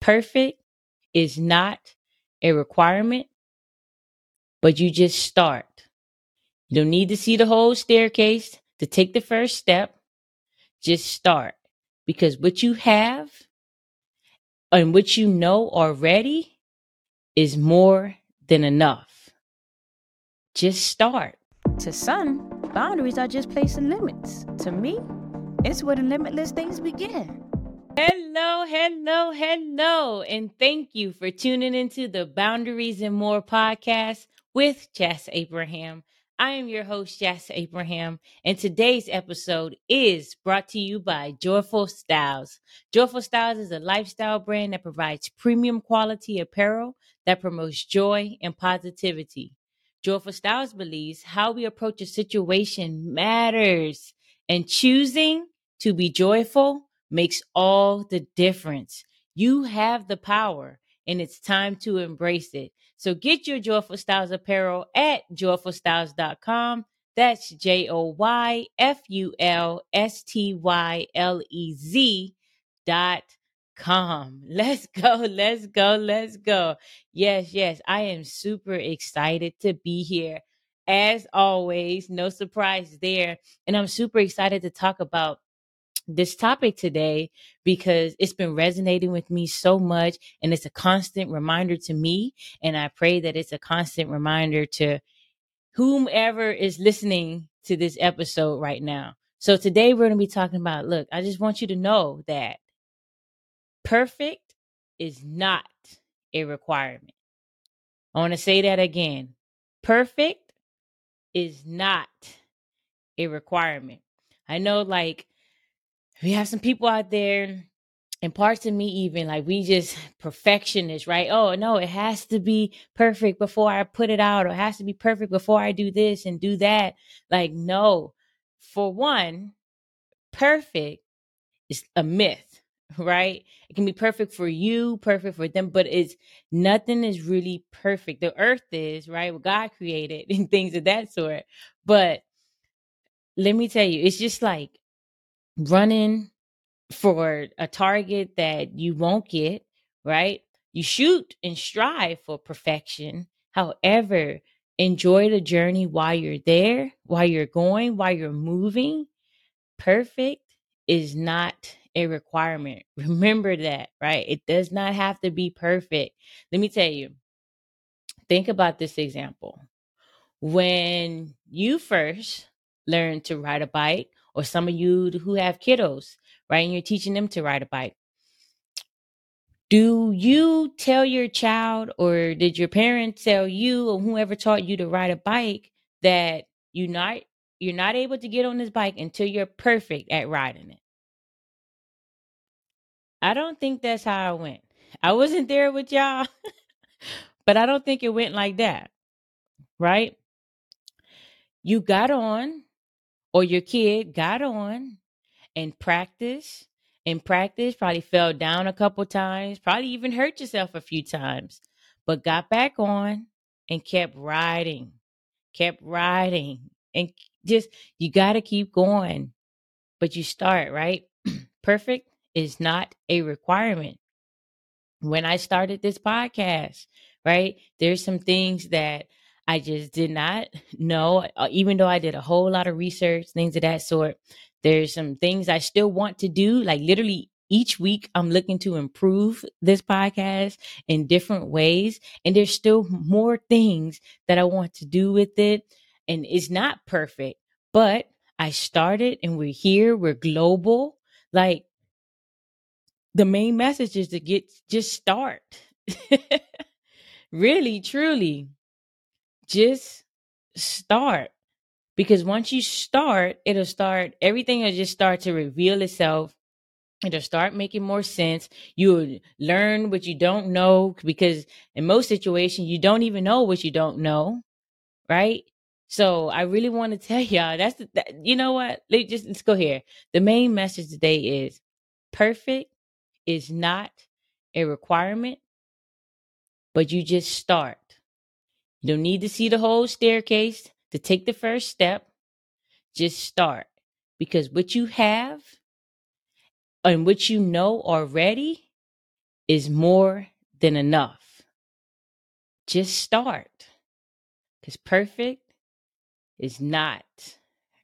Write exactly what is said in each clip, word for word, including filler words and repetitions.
Perfect is not a requirement, but you just start. You don't need to see the whole staircase to take the first step. Just start, because what you have and what you know already is more than enough. Just start. To some, boundaries are just placing limits. To me, it's where the limitless things begin. Hello, hello, hello, and thank you for tuning into the Boundaries and More podcast with Jess Abraham. I am your host, Jess Abraham, and today's episode is brought to you by Joyful Styles. Joyful Styles is a lifestyle brand that provides premium quality apparel that promotes joy and positivity. Joyful Styles believes how we approach a situation matters, and choosing to be joyful makes all the difference. You have the power, and it's time to embrace it. So get your Joyful Styles apparel at joyful styles dot com. That's J O Y F U L S T Y L E Z dot com. Let's go, let's go, let's go. Yes, yes, I am super excited to be here. As always, no surprise there. And I'm super excited to talk about this topic today because it's been resonating with me so much, and it's a constant reminder to me, and I pray that it's a constant reminder to whomever is listening to this episode right now. So today we're going to be talking about, look, I just want you to know that perfect is not a requirement. I want to say that again. Perfect is not a requirement. I know, like, we have some people out there, and parts of me even, like, we just perfectionists, right? Oh, no, it has to be perfect before I put it out, or it has to be perfect before I do this and do that. Like, no. For one, perfect is a myth, right? It can be perfect for you, perfect for them, but it's nothing is really perfect. The earth is, right? What God created and things of that sort. But let me tell you, it's just like running for a target that you won't get, right? You shoot and strive for perfection. However, enjoy the journey while you're there, while you're going, while you're moving. Perfect is not a requirement. Remember that, right? It does not have to be perfect. Let me tell you, think about this example. When you first learned to ride a bike, or some of you who have kiddos, right? And you're teaching them to ride a bike. Do you tell your child, or did your parents tell you, or whoever taught you to ride a bike, that you're not, you're not able to get on this bike until you're perfect at riding it? I don't think that's how it went. I wasn't there with y'all, but I don't think it went like that, right? You got on, or your kid got on and practiced and practiced, probably fell down a couple times, probably even hurt yourself a few times, but got back on and kept riding, kept riding. And just, you got to keep going, but you start, right? Perfect is not a requirement. When I started this podcast, right, there's some things that I just did not know, even though I did a whole lot of research, things of that sort. There's some things I still want to do. Like, literally each week I'm looking to improve this podcast in different ways. And there's still more things that I want to do with it. And it's not perfect, but I started, and we're here. We're global. Like, the main message is to get, just start. Really, truly. Just start, because once you start, it'll start, everything will just start to reveal itself. It'll start making more sense. You'll learn what you don't know, because in most situations, you don't even know what you don't know, right? So I really want to tell y'all, that's, the, that, you know what, let's just, let's go here. The main message today is perfect is not a requirement, but you just start. You don't need to see the whole staircase to take the first step. Just start, because what you have and what you know already is more than enough. Just start. Because perfect is not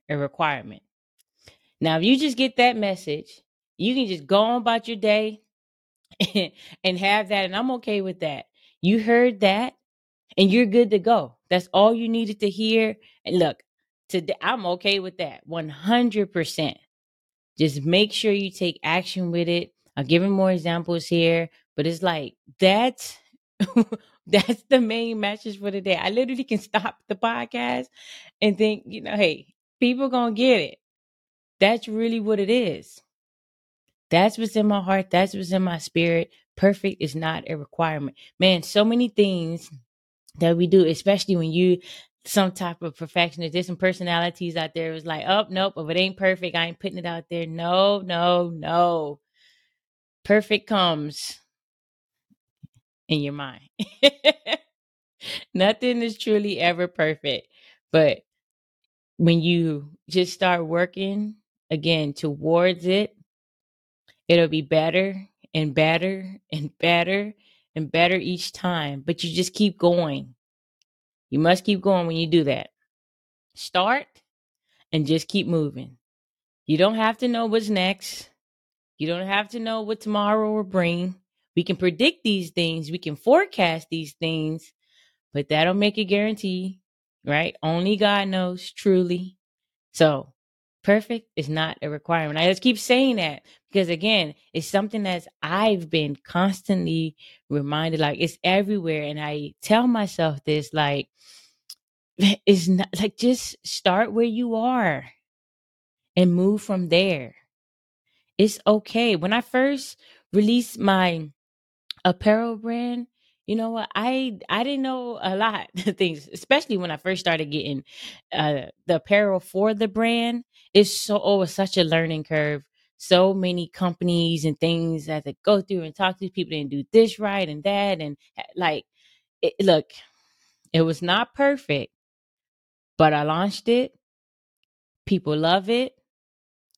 a requirement. Now, if you just get that message, you can just go on about your day and have that. And I'm okay with that. You heard that and you're good to go. That's all you needed to hear. And look, today I'm okay with that one hundred percent. Just make sure you take action with it. I'll give you more examples here, but it's like that's that's the main message for today. I literally can stop the podcast and think, you know, hey, people gonna get it. That's really what it is. That's what's in my heart. That's what's in my spirit. Perfect is not a requirement. Man, so many things that we do, especially when you some type of perfectionist. There's some personalities out there who's like, oh, nope, if it ain't perfect, I ain't putting it out there. No, no, no. Perfect comes in your mind. Nothing is truly ever perfect. But when you just start working, again, towards it, it'll be better and better and better and better each time. But you just keep going. You must keep going when you do that. Start and just keep moving. You don't have to know what's next. You don't have to know what tomorrow will bring. We can predict these things. We can forecast these things, but that don't make a guarantee, right? Only God knows truly. So perfect is not a requirement. I just keep saying that because, again, it's something that I've been constantly reminded, like it's everywhere. And I tell myself this, like, it's not like just start where you are and move from there. It's okay. When I first released my apparel brand, you know what? I I didn't know a lot of things, especially when I first started getting uh, the apparel for the brand. It's so oh, it's such a learning curve. So many companies and things that they go through and talk to people and do this right and that. And like, it, look, it was not perfect, but I launched it. People love it.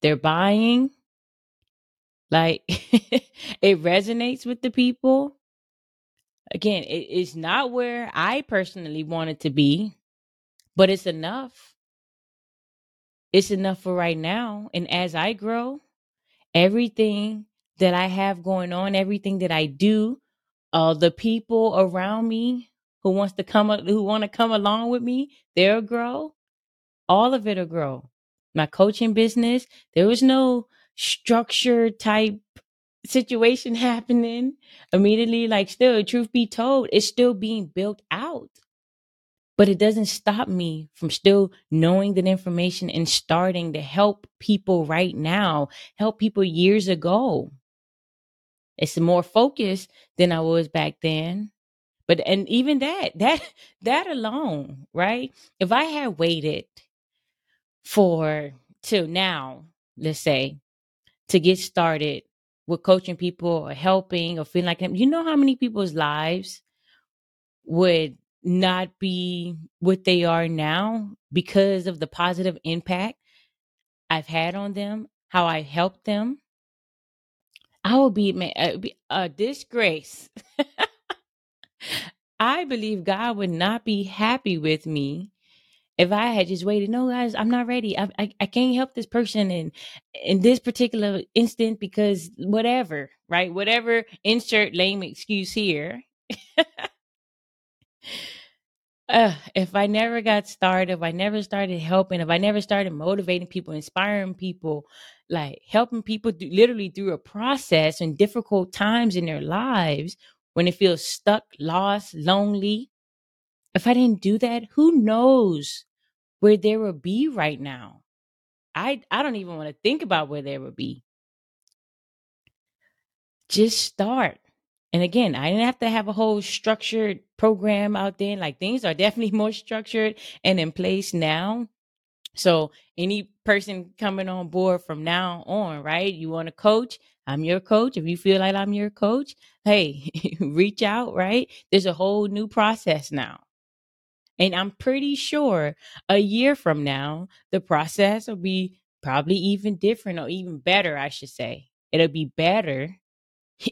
They're buying. Like, it resonates with the people. Again, it, it's not where I personally want it to be, but it's enough. It's enough for right now. And as I grow, everything that I have going on, everything that I do, uh, the people around me who wants to come, who want to come along with me, they'll grow. All of it'll grow. My coaching business, there was no structure type situation happening immediately. Like, still, truth be told, it's still being built out, but it doesn't stop me from still knowing that information and starting to help people right now, help people years ago. It's more focused than I was back then. But, and even that, that, that alone, right? If I had waited for till now, let's say, to get started with coaching people or helping or feeling like them, you know how many people's lives would not be what they are now because of the positive impact I've had on them, how I helped them? I would be, man, it'd be a disgrace. I believe God would not be happy with me if I had just waited. No, guys, I'm not ready. I, I I can't help this person in in this particular instant because whatever, right? Whatever, insert lame excuse here. uh, if I never got started, if I never started helping, if I never started motivating people, inspiring people, like helping people do, literally through a process and difficult times in their lives when it feels stuck, lost, lonely. If I didn't do that, who knows where they will be right now? I, I don't even want to think about where they will be. Just start. And again, I didn't have to have a whole structured program out there. Like, things are definitely more structured and in place now. So any person coming on board from now on, right? You want to coach? I'm your coach. If you feel like I'm your coach, hey, reach out, right? There's a whole new process now. And I'm pretty sure a year from now, the process will be probably even different, or even better, I should say. It'll be better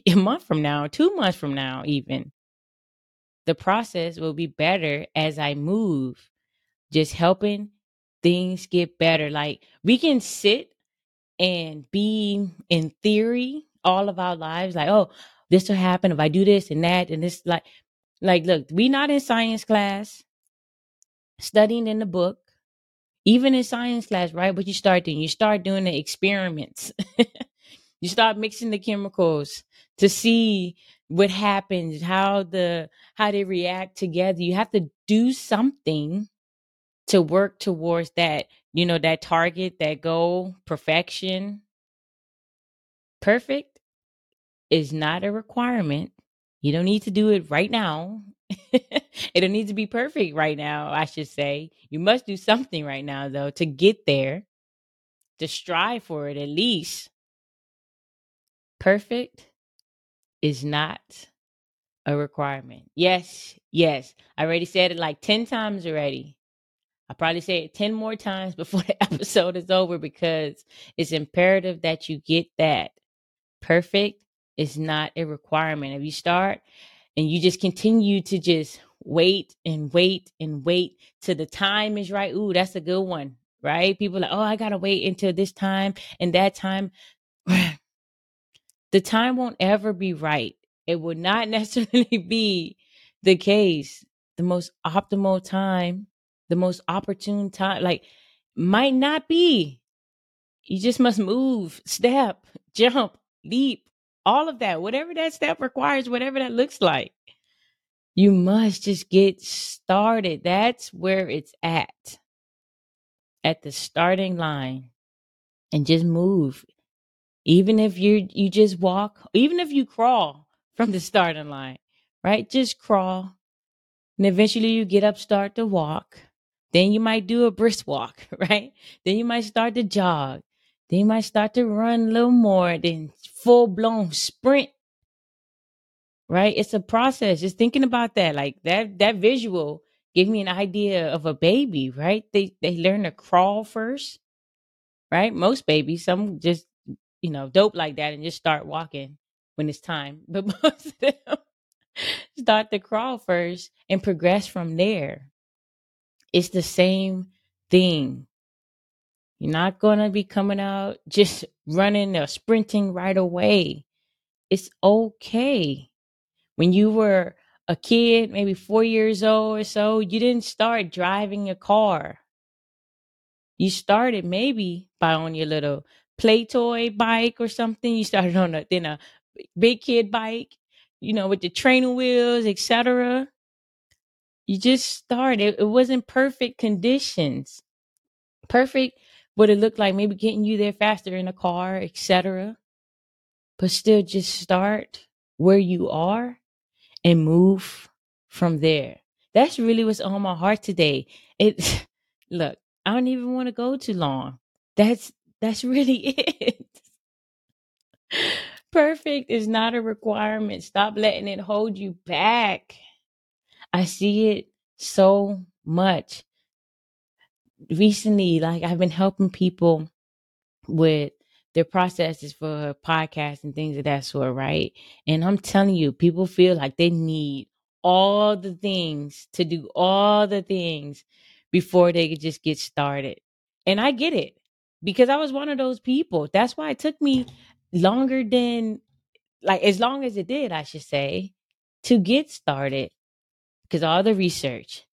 a month from now, two months from now, even. The process will be better as I move, just helping things get better. Like, we can sit and be in theory all of our lives, like, oh, this will happen if I do this and that and this. Like, like, look, we not in science class studying in the book, even in science class, right? But you start doing, you start doing the experiments. You start mixing the chemicals to see what happens, how the how they react together. You have to do something to work towards that, you know, that target, that goal, perfection. Perfect is not a requirement. You don't need to do it right now. It don't need to be perfect right now, I should say. You must do something right now, though, to get there, to strive for it at least. Perfect is not a requirement. Yes, yes. I already said it like ten times already. I'll probably say it ten more times before the episode is over, because it's imperative that you get that. Perfect is not a requirement. If you start and you just continue to just wait and wait and wait till the time is right. Ooh, that's a good one, right? People are like, oh, I got to wait until this time and that time. The time won't ever be right. It will not necessarily be the case. The most optimal time, the most opportune time, like, might not be. You just must move, step, jump, leap, all of that. Whatever that step requires, whatever that looks like, you must just get started. That's where it's at, at the starting line, and just move. Even if you you just walk, even if you crawl from the starting line, right? Just crawl. And eventually you get up, start to walk. Then you might do a brisk walk, right? Then you might start to jog. Then you might start to run a little more, then full-blown sprint, right? It's a process. Just thinking about that, like that that visual gave me an idea of a baby, right? They, they learn to crawl first, right? Most babies, some just, you know, dope like that and just start walking when it's time. But most of them start to crawl first and progress from there. It's the same thing. You're not going to be coming out just running or sprinting right away. It's okay. When you were a kid, maybe four years old or so, you didn't start driving a car. You started maybe by on your little play toy bike or something. You started on a, then a big kid bike, you know, with the training wheels, et cetera. You just started. It wasn't perfect conditions. Perfect, what it looked like, maybe getting you there faster in a car, et cetera. But still, just start where you are and move from there. That's really what's on my heart today. It look, I don't even want to go too long. That's That's really it. Perfect is not a requirement. Stop letting it hold you back. I see it so much. Recently, like, I've been helping people with their processes for podcasts and things of that sort, right? And I'm telling you, people feel like they need all the things to do all the things before they could just get started. And I get it. Because I was one of those people. That's why it took me longer than, like, as long as it did, I should say, to get started. Because all the research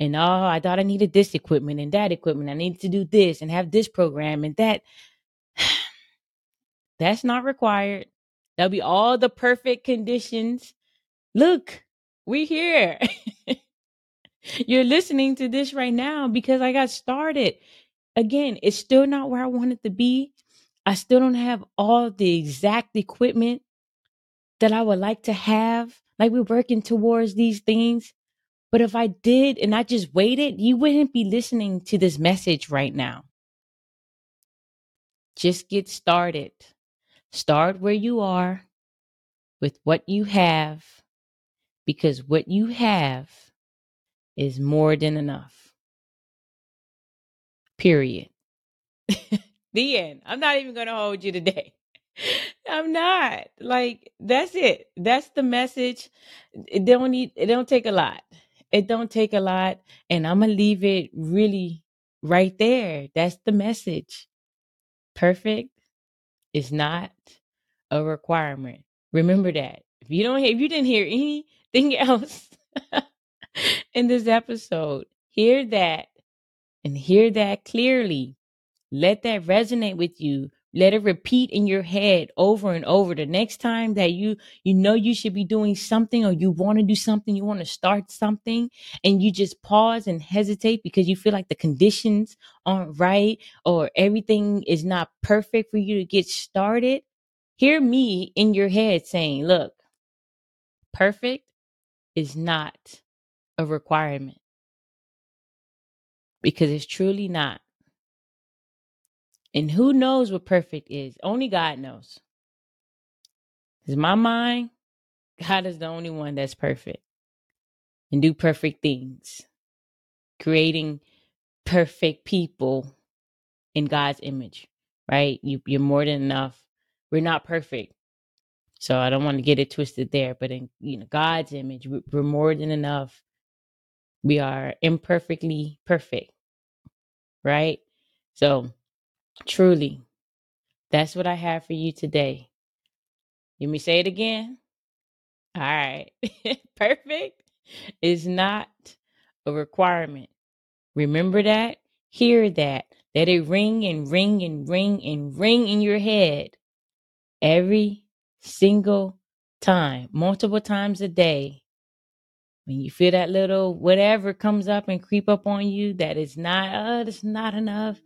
and, oh, I thought I needed this equipment and that equipment. I needed to do this and have this program and that. That's not required. That'll be all the perfect conditions. Look, we're here. You're listening to this right now because I got started. Again, it's still not where I want it to be. I still don't have all the exact equipment that I would like to have. Like, we're working towards these things. But if I did and I just waited, you wouldn't be listening to this message right now. Just get started. Start where you are with what you have, because what you have is more than enough. Period. The end. I'm not even going to hold you today. I'm not. Like, that's it. That's the message. It don't need, it don't take a lot. It don't take a lot. And I'm going to leave it really right there. That's the message. Perfect is not a requirement. Remember that. If you don't, if you didn't hear anything else in this episode, hear that and hear that clearly. Let that resonate with you. Let it repeat in your head over and over. The next time that you, you know, you should be doing something, or you want to do something, you want to start something, and you just pause and hesitate because you feel like the conditions aren't right or everything is not perfect for you to get started. Hear me in your head saying, look, perfect is not a requirement, because it's truly not. And who knows what perfect is? Only God knows. In my mind, God is the only one that's perfect and do perfect things, creating perfect people in God's image, right? You, you're more than enough. We're not perfect, so I don't want to get it twisted there. But in you know God's image, we're more than enough. We are imperfectly perfect, right? So truly, that's what I have for you today. Let me say it again. All right. Perfect is not a requirement. Remember that. Hear that. Let it ring and ring and ring and ring in your head every single time, multiple times a day. When you feel that little whatever comes up and creep up on you, that is not, oh, that's not enough.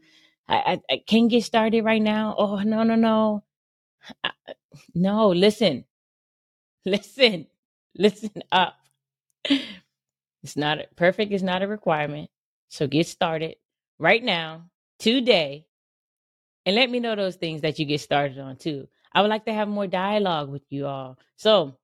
I, I, I can't get started right now. Oh, no, no, no. I, no, listen. Listen. Listen up. It's not, perfect is not a requirement. So get started right now, today. And let me know those things that you get started on too. I would like to have more dialogue with you all. So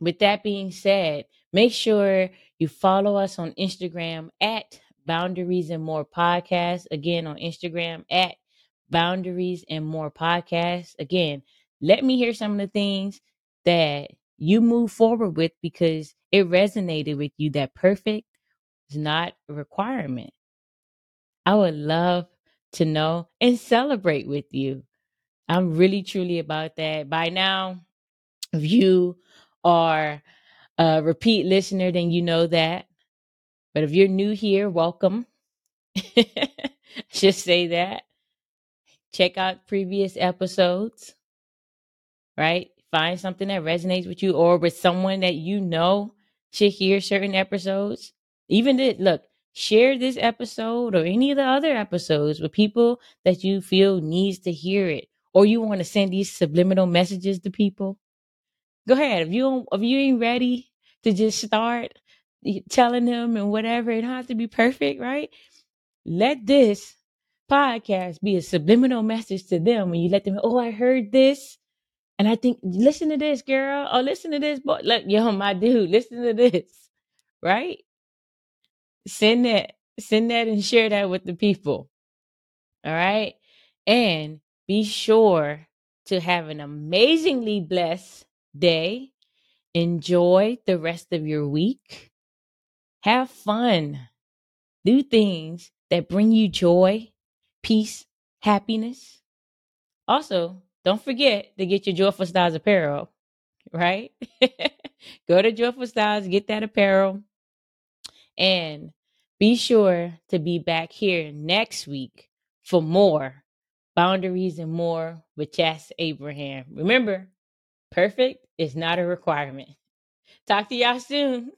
with that being said, make sure you follow us on Instagram at Boundaries and More Podcast. Again, on Instagram at Boundaries and More Podcast. Again, let me hear some of the things that you move forward with because it resonated with you that perfect is not a requirement. I would love to know and celebrate with you. I'm really, truly about that. By now, if you are a repeat listener, then you know that. But if you're new here, welcome. Just say that. Check out previous episodes, right? Find something that resonates with you or with someone that you know should hear certain episodes. Even if, look, share this episode or any of the other episodes with people that you feel needs to hear it, or you want to send these subliminal messages to people. Go ahead. If you if you ain't ready to just start telling them and whatever, it has to be perfect, right? Let this podcast be a subliminal message to them when you let them, oh, I heard this. And I think, listen to this, girl. Oh, listen to this, boy. Look, yo, my dude, listen to this, right? Send that, send that and share that with the people. All right. And be sure to have an amazingly blessed day. Enjoy the rest of your week. Have fun. Do things that bring you joy, peace, happiness. Also, don't forget to get your Joyful Styles apparel, right? Go to Joyful Styles, get that apparel. And be sure to be back here next week for more Boundaries and More with Jess Abraham. Remember, perfect is not a requirement. Talk to y'all soon.